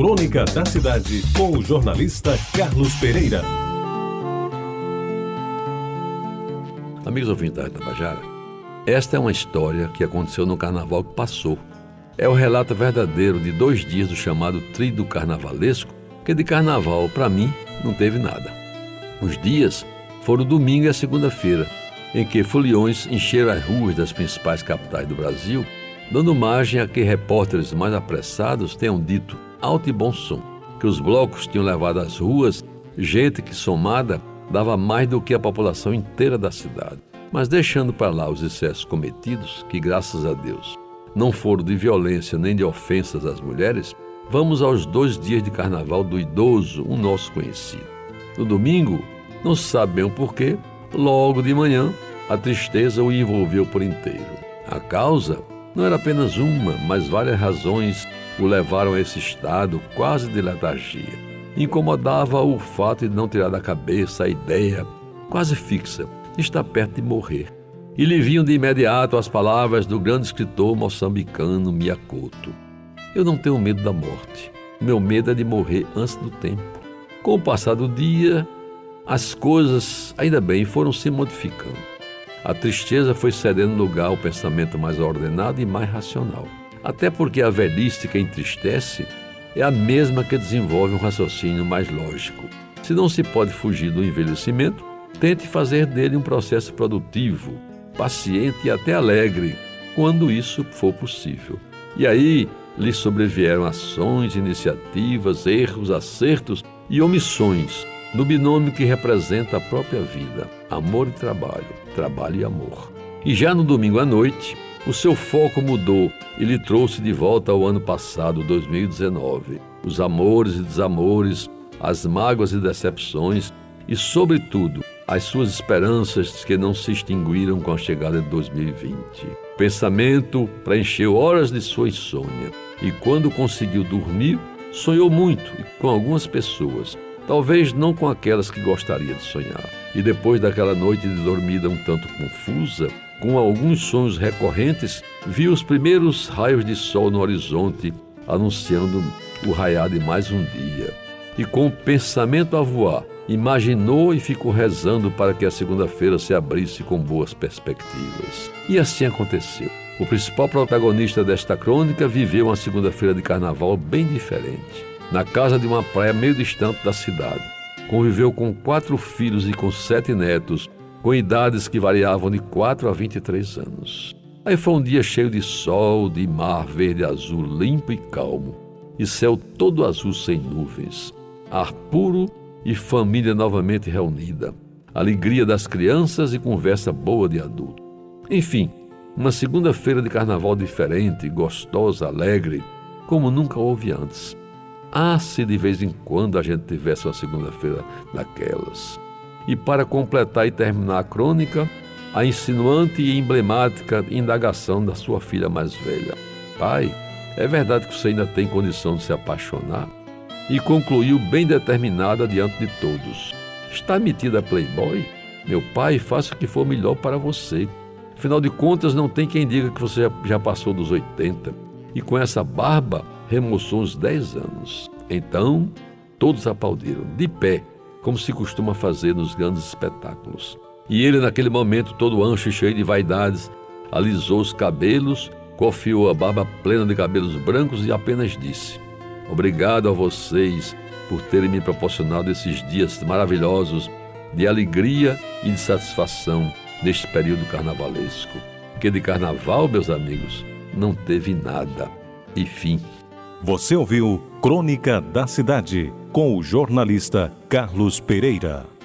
Crônica da Cidade, com o jornalista Carlos Pereira. Amigos ouvintes da Tabajara, esta é uma história que aconteceu no carnaval que passou. É o relato verdadeiro de 2 dias do chamado tríduo carnavalesco, que de carnaval, para mim, não teve nada. Os dias foram domingo e a segunda-feira, em que foliões encheram as ruas das principais capitais do Brasil, dando margem a que repórteres mais apressados tenham dito, alto e bom som, que os blocos tinham levado às ruas gente que, somada, dava mais do que a população inteira da cidade. Mas deixando para lá os excessos cometidos, que, graças a Deus, não foram de violência nem de ofensas às mulheres, vamos aos 2 dias de carnaval do idoso, um nosso conhecido. No domingo, não se sabe bem o porquê, logo de manhã, a tristeza o envolveu por inteiro. A causa não era apenas uma, mas várias razões o levaram a esse estado quase de letargia. Incomodava o fato de não tirar da cabeça a ideia, quase fixa, de estar perto de morrer. E lhe vinham de imediato as palavras do grande escritor moçambicano Mia Couto. Eu não tenho medo da morte. Meu medo é de morrer antes do tempo. Com o passar do dia, as coisas, ainda bem, foram se modificando. A tristeza foi cedendo lugar ao pensamento mais ordenado e mais racional. Até porque a velhice que entristece é a mesma que desenvolve um raciocínio mais lógico. Se não se pode fugir do envelhecimento, tente fazer dele um processo produtivo, paciente e até alegre, quando isso for possível. E aí lhe sobrevieram ações, iniciativas, erros, acertos e omissões, no binômio que representa a própria vida, amor e trabalho, trabalho e amor. E já no domingo à noite, o seu foco mudou e lhe trouxe de volta ao ano passado, 2019, os amores e desamores, as mágoas e decepções e, sobretudo, as suas esperanças que não se extinguiram com a chegada de 2020. O pensamento preencheu horas de sua insônia e, quando conseguiu dormir, sonhou muito com algumas pessoas, talvez não com aquelas que gostaria de sonhar. E depois daquela noite de dormida um tanto confusa, com alguns sonhos recorrentes, viu os primeiros raios de sol no horizonte, anunciando o raiar de mais um dia. E com o pensamento a voar, imaginou e ficou rezando para que a segunda-feira se abrisse com boas perspectivas. E assim aconteceu. O principal protagonista desta crônica viveu uma segunda-feira de carnaval bem diferente, na casa de uma praia meio distante da cidade. Conviveu com 4 filhos e com 7 netos, com idades que variavam de 4 a 23 anos. Aí foi um dia cheio de sol, de mar verde azul limpo e calmo, e céu todo azul sem nuvens, ar puro e família novamente reunida, alegria das crianças e conversa boa de adulto. Enfim, uma segunda-feira de carnaval diferente, gostosa, alegre, como nunca houve antes. Ah, se de vez em quando a gente tivesse uma segunda-feira daquelas. E para completar e terminar a crônica, a insinuante e emblemática indagação da sua filha mais velha. Pai, é verdade que você ainda tem condição de se apaixonar? E concluiu bem determinada diante de todos. Está metida playboy? Meu pai, faça o que for melhor para você. Afinal de contas, não tem quem diga que você já passou dos 80. E com essa barba, remoçou uns 10 anos. Então, todos aplaudiram, de pé, como se costuma fazer nos grandes espetáculos. E ele, naquele momento, todo ancho e cheio de vaidades, alisou os cabelos, cofiou a barba plena de cabelos brancos e apenas disse: obrigado a vocês por terem me proporcionado esses dias maravilhosos de alegria e de satisfação neste período carnavalesco. Porque de carnaval, meus amigos, não teve nada. E fim. Você ouviu Crônica da Cidade, com o jornalista Carlos Pereira.